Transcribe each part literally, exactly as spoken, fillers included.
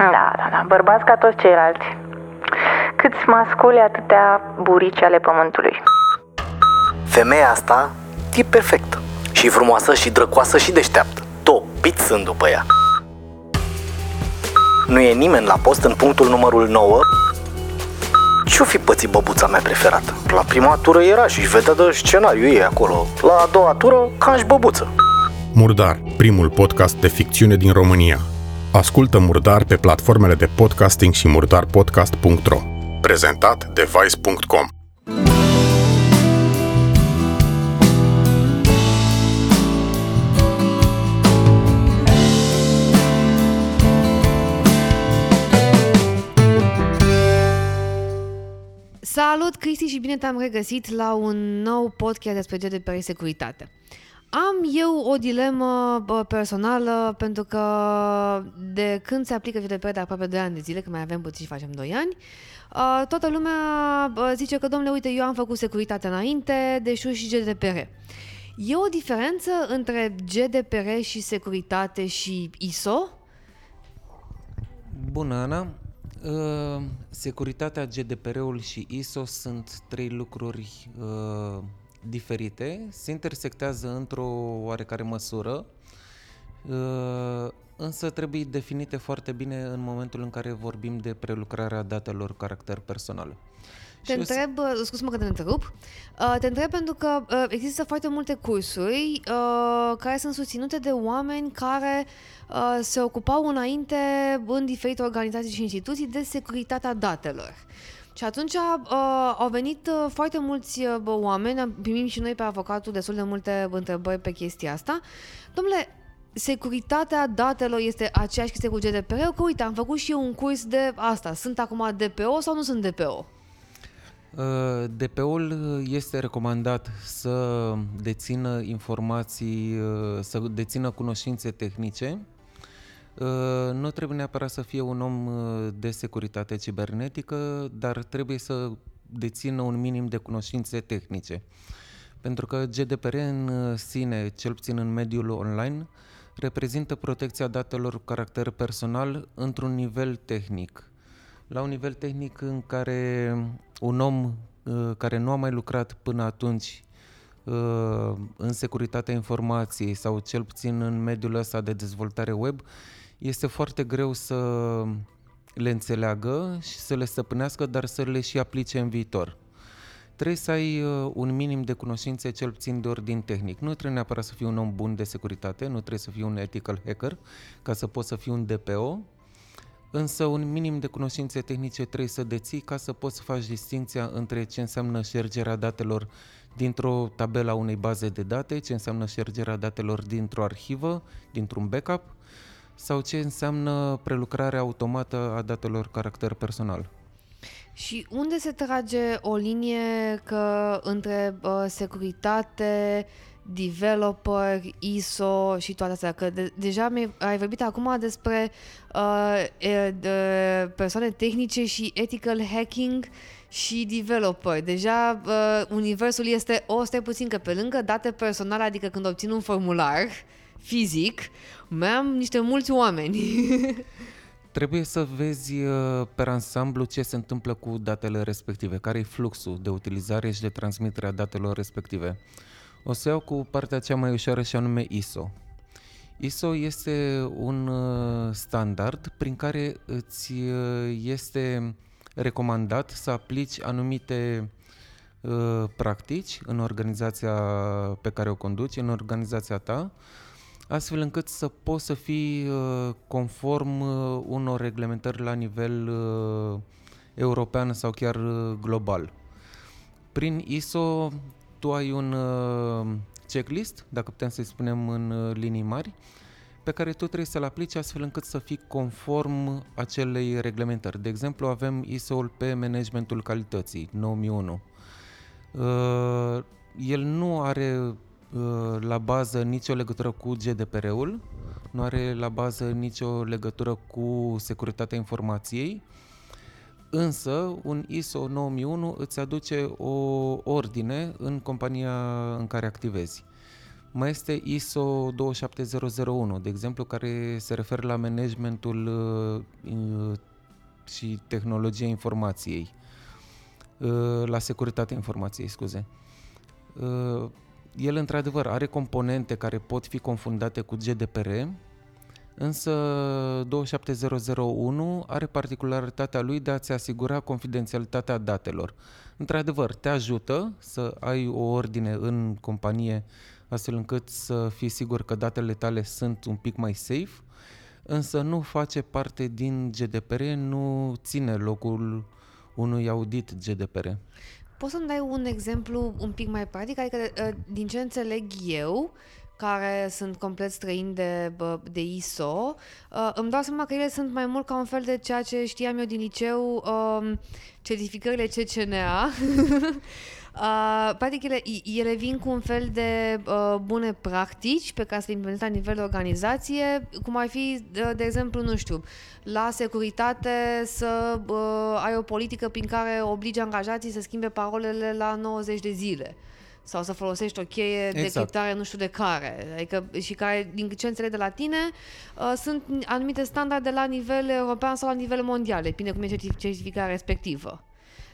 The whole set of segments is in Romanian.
Da, da, da, bărbați ca toți ceilalți. Câți masculi, atâtea burici ale pământului. Femeia asta e perfectă. Și frumoasă, și drăcoasă, și deșteaptă. Topiți sunt după ea. Nu e nimeni la post în punctul numărul nouă. Ce-o fi pățit băbuța mea preferată? La prima tură era și-și vedea de scenariu ei acolo. La a doua tură, ca-și băbuță. Murdar, primul podcast de ficțiune din România. Ascultă Murdar pe platformele de podcasting și murdar podcast punct ro. Prezentat de vice punct com. Salut, Cristi, și bine te-am regăsit la un nou podcast despre G D P R și securitate. Am eu o dilemă personală, pentru că de când se aplică G D P R, de aproape doi ani de zile, că mai avem puțin și facem doi ani, toată lumea zice că, domnule, uite, eu am făcut securitate înainte, deși și G D P R. E o diferență între G D P R și securitate și I S O? Bună, Ana! Uh, securitatea, G D P R-ul și I S O sunt trei lucruri uh, diferite, se intersectează într-o oarecare măsură, uh, însă trebuie definite foarte bine în momentul în care vorbim de prelucrarea datelor cu caracter personal. Te întreb, să... scuze-mă că te întrerup, uh, te întreb pentru că uh, există foarte multe cursuri uh, care sunt susținute de oameni care uh, se ocupau înainte în diferite organizații și instituții de securitatea datelor. Și atunci uh, au venit uh, foarte mulți uh, oameni, am primit și noi pe avocatul destul de multe întrebări pe chestia asta. Dom'le, securitatea datelor este aceeași chestie cu G D P R-ul? Că uite, am făcut și eu un curs de asta, sunt acum D P O sau nu sunt D P O? D P O-ul este recomandat să dețină informații, să dețină cunoștințe tehnice. Nu trebuie neapărat să fie un om de securitate cibernetică, dar trebuie să dețină un minim de cunoștințe tehnice. Pentru că G D P R în sine, cel puțin în mediul online, reprezintă protecția datelor cu caracter personal într-un nivel tehnic. La un nivel tehnic în care un om uh, care nu a mai lucrat până atunci uh, în securitatea informației sau cel puțin în mediul ăsta de dezvoltare web, este foarte greu să le înțeleagă și să le stăpânească, dar să le și aplice în viitor. Trebuie să ai uh, un minim de cunoștințe cel puțin de ordin tehnic. Nu trebuie neapărat să fii un om bun de securitate, nu trebuie să fii un ethical hacker ca să poți să fii un D P O, însă un minim de cunoștințe tehnice trebuie să deții ca să poți să faci distincția între ce înseamnă ștergerea datelor dintr-o tabelă a unei baze de date, ce înseamnă ștergerea datelor dintr-o arhivă, dintr-un backup, sau ce înseamnă prelucrarea automată a datelor cu caracter personal. Și unde se trage o linie că între uh, securitate, developer, I S O și toate astea, că de- deja ai vorbit acum despre uh, e, de persoane tehnice și ethical hacking și developer. Deja uh, universul este o stai puțin, că pe lângă date personale, adică când obțin un formular fizic, mai am niște mulți oameni. Trebuie să vezi pe ansamblu ce se întâmplă cu datele respective, care e fluxul de utilizare și de transmitere a datelor respective. O să iau cu partea cea mai ușoară și anume I S O. I S O este un standard prin care îți este recomandat să aplici anumite practici în organizația pe care o conduci, în organizația ta, astfel încât să poți să fii conform unor reglementări la nivel european sau chiar global. Prin I S O tu ai un checklist, dacă putem să-i spunem în linii mari, pe care tu trebuie să-l aplici astfel încât să fii conform acelei reglementări. De exemplu, avem I S O-ul pe managementul calității, nouă mii unu. El nu are la bază nicio legătură cu G D P R-ul, nu are la bază nicio legătură cu securitatea informației, însă un I S O nouă mii unu îți aduce o ordine în compania în care activezi. Mai este I S O două șapte zero zero unu, de exemplu, care se referă la managementul uh, și tehnologia informației, uh, la securitatea informației, scuze. Uh, el, într-adevăr, are componente care pot fi confundate cu G D P R, însă două șapte zero zero unu are particularitatea lui de a-ți asigura confidențialitatea datelor. Într-adevăr, te ajută să ai o ordine în companie astfel încât să fii sigur că datele tale sunt un pic mai safe, însă nu face parte din G D P R, nu ține locul unui audit G D P R. Poți să-mi dai un exemplu un pic mai practic? Adică, din ce înțeleg eu, care sunt complet străini de, de I S O, îmi dau seama că ele sunt mai mult ca un fel de ceea ce știam eu din liceu, certificările C C N A. Uh, practic ele, ele vin cu un fel de uh, bune practici pe care să le implementezi la nivel de organizație, cum ar fi, de, de exemplu, nu știu, la securitate să uh, ai o politică prin care obligi angajații să schimbe parolele la nouăzeci de zile sau să folosești o cheie exact. de criptare nu știu de care, adică, și care, din ce înțeleg de la tine, uh, sunt anumite standarde la nivel european sau la nivel mondial, depinde cum e certificarea respectivă.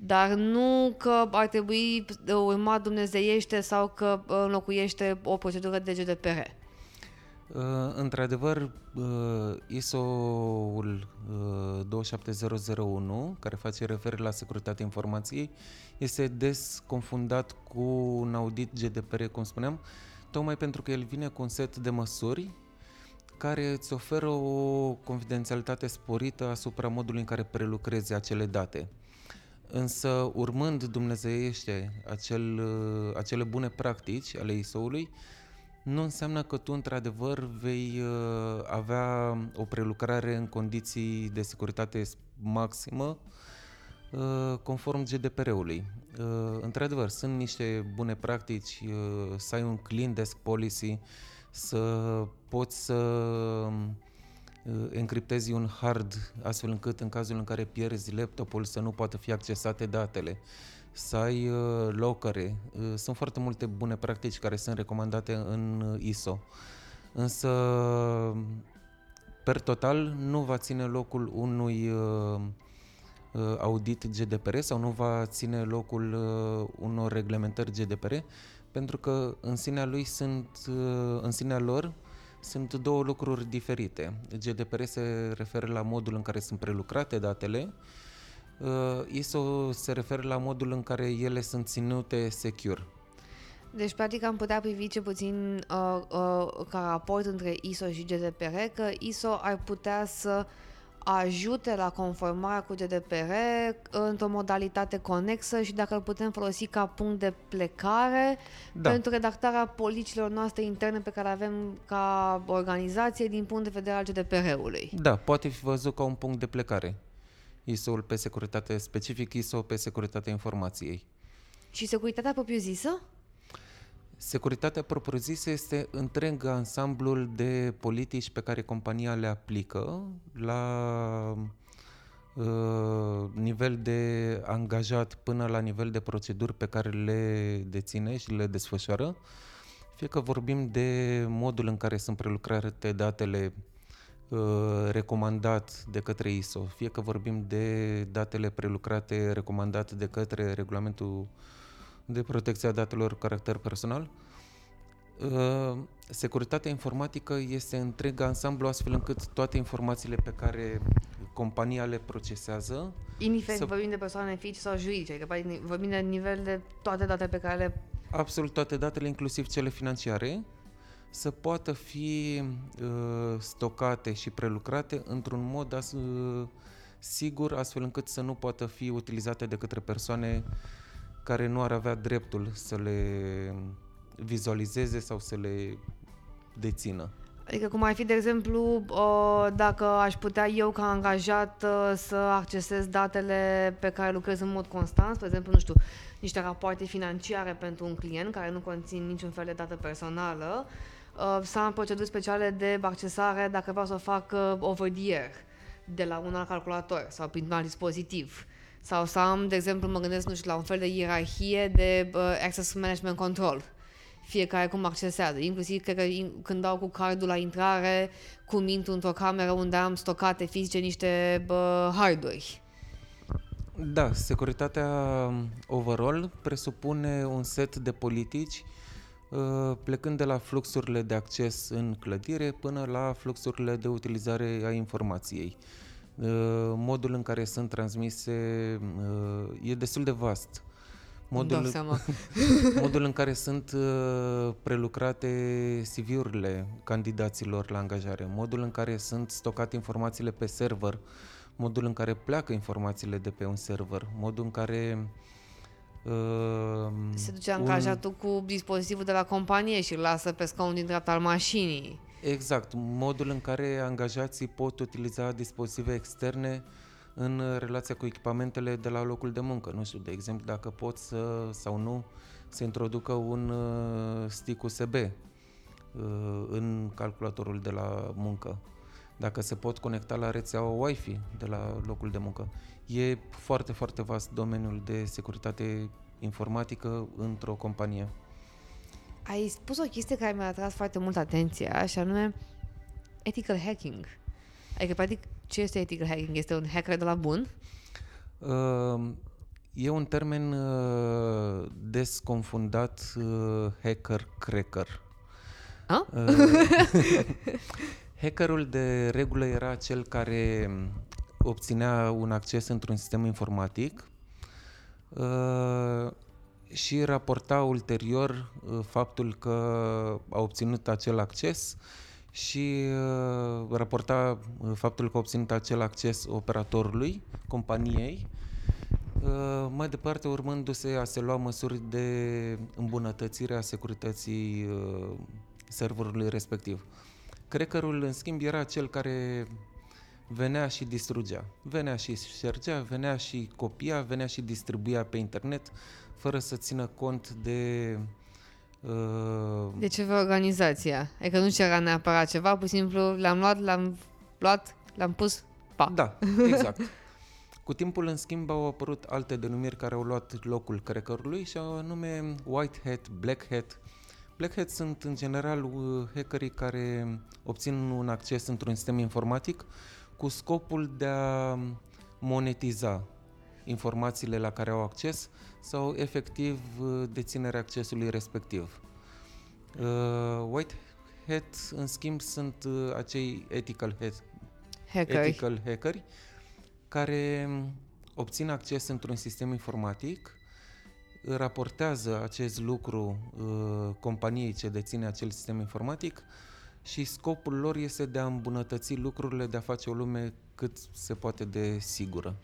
Dar nu că ar trebui urmat dumnezeiește sau că înlocuiește o procedură de G D P R. Într-adevăr, I S O-ul două șapte zero zero unu, care face referire la securitatea informației, este des confundat cu un audit G D P R, cum spuneam, tocmai pentru că el vine cu un set de măsuri care îți oferă o confidențialitate sporită asupra modului în care prelucrezi acele date. Însă, urmând dumnezeiește acel, acele bune practici ale I S O-ului, nu înseamnă că tu, într-adevăr, vei avea o prelucrare în condiții de securitate maximă, conform G D P R-ului. Într-adevăr, sunt niște bune practici, să ai un clean desk policy, să poți să encriptezi un hard astfel încât în cazul în care pierzi laptopul să nu poată fi accesate datele, să ai lockere. Sunt foarte multe bune practici care sunt recomandate în I S O, însă per total nu va ține locul unui audit G D P R sau nu va ține locul unor reglementări G D P R, pentru că în sinea lui sunt, în sinea lor sunt două lucruri diferite. G D P R se referă la modul în care sunt prelucrate datele, I S O se referă la modul în care ele sunt ținute secure. Deci, practic, am putea privi ce puțin uh, uh, ca raport între I S O și G D P R, că I S O ar putea să ajute la conformarea cu G D P R într-o modalitate conexă și dacă îl putem folosi ca punct de plecare da. pentru redactarea politicilor noastre interne pe care le avem ca organizație din punct de vedere al G D P R-ului. Da, poate fi văzut ca un punct de plecare. I S O-ul pe securitate specific, I S O pe securitatea informației. Și securitatea propriu-zisă? Securitatea propriu-zisă este întreg ansamblul de politici pe care compania le aplică la uh, nivel de angajat până la nivel de proceduri pe care le deține și le desfășoară. Fie că vorbim de modul în care sunt prelucrate datele uh, recomandat de către I S O, fie că vorbim de datele prelucrate recomandat de către regulamentul de protecția datelor cu caracter personal. Securitatea informatică este întreg ansamblu astfel încât toate informațiile pe care compania le procesează. Indiferent, să... vorbim de persoane fizice sau juridice, adică vorbim de nivel de toate datele pe care le... Absolut toate datele, inclusiv cele financiare, să poată fi uh, stocate și prelucrate într-un mod as- sigur, astfel încât să nu poată fi utilizate de către persoane care nu ar avea dreptul să le vizualizeze sau să le dețină. Adică cum ar fi, de exemplu, dacă aș putea eu ca angajat să accesez datele pe care lucrez în mod constant, spre exemplu, nu știu, niște rapoarte financiare pentru un client care nu conțin niciun fel de dată personală, să am proceduri speciale de accesare dacă vreau să o fac over the air, de la un alt calculator sau printr-un alt dispozitiv. Sau să am, de exemplu, mă gândesc, nu știu, la un fel de ierarhie de uh, access management control. fiecare cum accesează, inclusiv cred că când dau cu cardul la intrare, cum intru într-o cameră unde am stocate fizice niște bă, harduri. Da, securitatea overall presupune un set de politici plecând de la fluxurile de acces în clădire până la fluxurile de utilizare a informației. Modul în care sunt transmise e destul de vast. Modul, modul în care sunt prelucrate C V-urile candidaților la angajare, modul în care sunt stocate informațiile pe server, modul în care pleacă informațiile de pe un server, modul în care... Uh, Se duce un... angajatul cu dispozitivul de la companie și îl lasă pe scaunul din dreapta al mașinii. Exact, modul în care angajații pot utiliza dispozitive externe în relația cu echipamentele de la locul de muncă. Nu știu, de exemplu, dacă pot să, sau nu să introducă un uh, stick U S B uh, în calculatorul de la muncă. Dacă se pot conecta la rețeaua Wi-Fi de la locul de muncă. E foarte, foarte vast domeniul de securitate informatică într-o companie. Ai spus o chestie care mi-a atras foarte mult atenția, și anume ethical hacking. Adică, practic, ce este ethical hacking? Este un hacker de la bun? E un termen des confundat, hacker-cracker. A? Hackerul de regulă era cel care obținea un acces într-un sistem informatic uh, și raporta ulterior uh, faptul că a obținut acel acces și uh, raporta uh, faptul că a obținut acel acces operatorului, companiei, uh, mai departe urmându-se a se lua măsuri de îmbunătățire a securității uh, serverului respectiv. Crackerul, în schimb, era cel care venea și distrugea, venea și șergea, venea și copia, venea și distribuia pe internet, fără să țină cont de... Uh... De ce vrea organizația? Adică nu cerea neapărat ceva, pur și simplu l-am luat, l-am luat, l-am pus, pa! Da, exact. Cu timpul, în schimb, au apărut alte denumiri care au luat locul crackerului și anume White Hat, Black Hat. Black Hat sunt, în general, hackerii care obțin un acces într-un sistem informatic cu scopul de a monetiza informațiile la care au acces sau, efectiv, deținerea accesului respectiv. White Hat, în schimb, sunt acei ethical, hat- hacker. ethical hackeri care obțin acces într-un sistem informatic, raportează acest lucru uh, companiei ce deține acel sistem informatic și scopul lor este de a îmbunătăți lucrurile, de a face o lume cât se poate de sigură.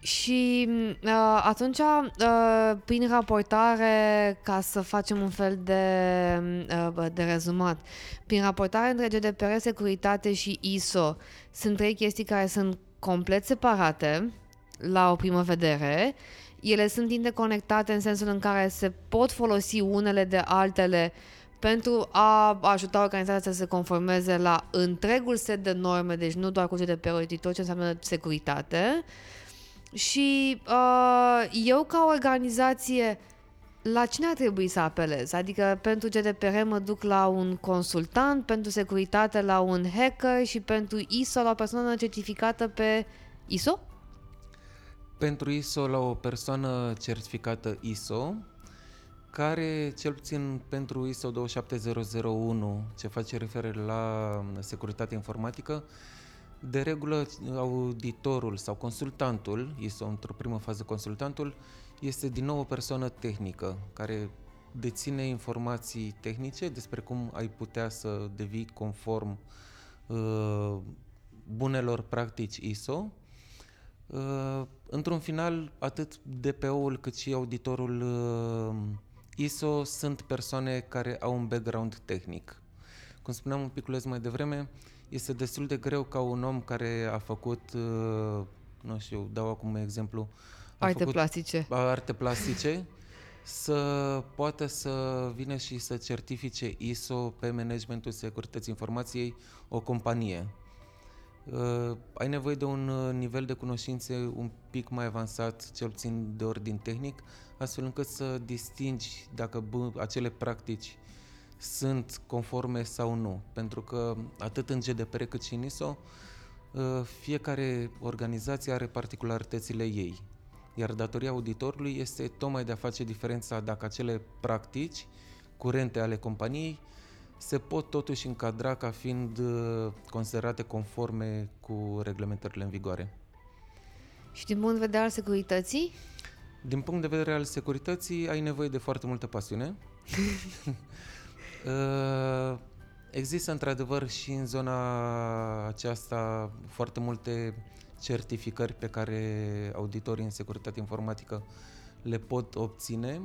Și uh, atunci, uh, prin raportare, ca să facem un fel de, uh, de rezumat, prin raportare între G D P R, securitate și I S O, sunt trei chestii care sunt complet separate la o primă vedere. Ele sunt interconectate în sensul în care se pot folosi unele de altele pentru a ajuta organizația să se conformeze la întregul set de norme, deci nu doar cu G D P R, ci tot ce înseamnă securitate. Și uh, eu, ca organizație, la cine ar trebui să apelez? Adică pentru G D P R mă duc la un consultant, pentru securitate la un hacker și pentru I S O la o persoană certificată pe I S O? Pentru I S O la o persoană certificată I S O, care, cel puțin pentru I S O douăzeci și șapte mii unu, ce face referire la securitate informatică, de regulă auditorul sau consultantul, I S O într-o primă fază consultantul, este din nou o persoană tehnică, care deține informații tehnice despre cum ai putea să devii conform uh, bunelor practici I S O. Uh, într-un final, atât D P O-ul cât și auditorul uh, I S O sunt persoane care au un background tehnic. Cum spuneam un piculeț mai devreme, este destul de greu ca un om care a făcut, uh, nu știu, dau acum exemplu, a arte făcut plastice. arte plastice, să poată să vină și să certifice I S O pe managementul securității informației o companie. uh, ai nevoie de un uh, nivel de cunoștințe un pic mai avansat, cel puțin de ordin tehnic, astfel încât să distingi dacă b- acele practici sunt conforme sau nu. Pentru că atât în G D P R cât și în I S O, uh, fiecare organizație are particularitățile ei. Iar datoria auditorului este tocmai de a face diferența dacă acele practici curente ale companiei se pot totuși încadra ca fiind considerate conforme cu reglementările în vigoare. Și din punct de vedere al securității? Din punct de vedere al securității ai nevoie de foarte multă pasiune. Există într-adevăr și în zona aceasta foarte multe certificări pe care auditorii în securitate informatică le pot obține.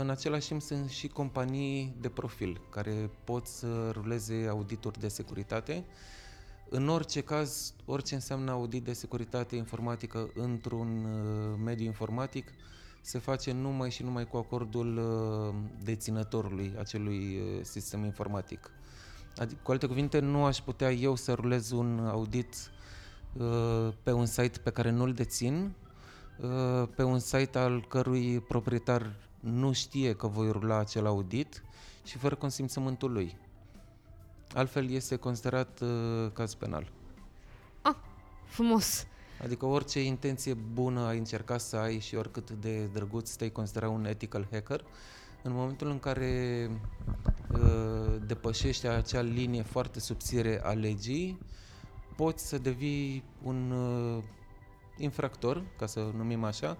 În același timp sunt și companii de profil care pot să ruleze audituri de securitate. În orice caz, orice înseamnă audit de securitate informatică într-un mediu informatic se face numai și numai cu acordul deținătorului acelui sistem informatic. Adică, cu alte cuvinte, nu aș putea eu să rulez un audit pe un site pe care nu-l dețin, pe un site al cărui proprietar nu știe că voi rula acel audit și fără consimțământul lui. Altfel este considerat uh, caz penal. Ah, frumos! Adică orice intenție bună ai încercat să ai și oricât de drăguț te-ai considera un ethical hacker, în momentul în care uh, depășești acea linie foarte subțire a legii, poți să devii un uh, infractor, ca să numim așa,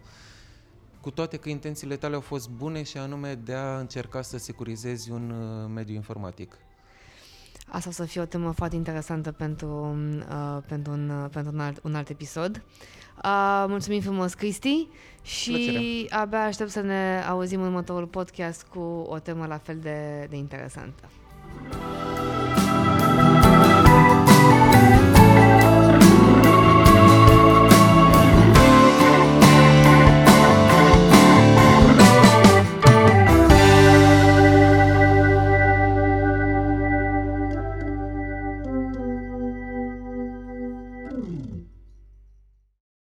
cu toate că intențiile tale au fost bune și anume de a încerca să securizezi un uh, mediu informatic. Asta o să fie o temă foarte interesantă pentru, uh, pentru, un, pentru un, alt, un alt episod. Uh, mulțumim frumos, Cristi, și plăcerea. Abia aștept să ne auzim în următorul podcast cu o temă la fel de, de interesantă.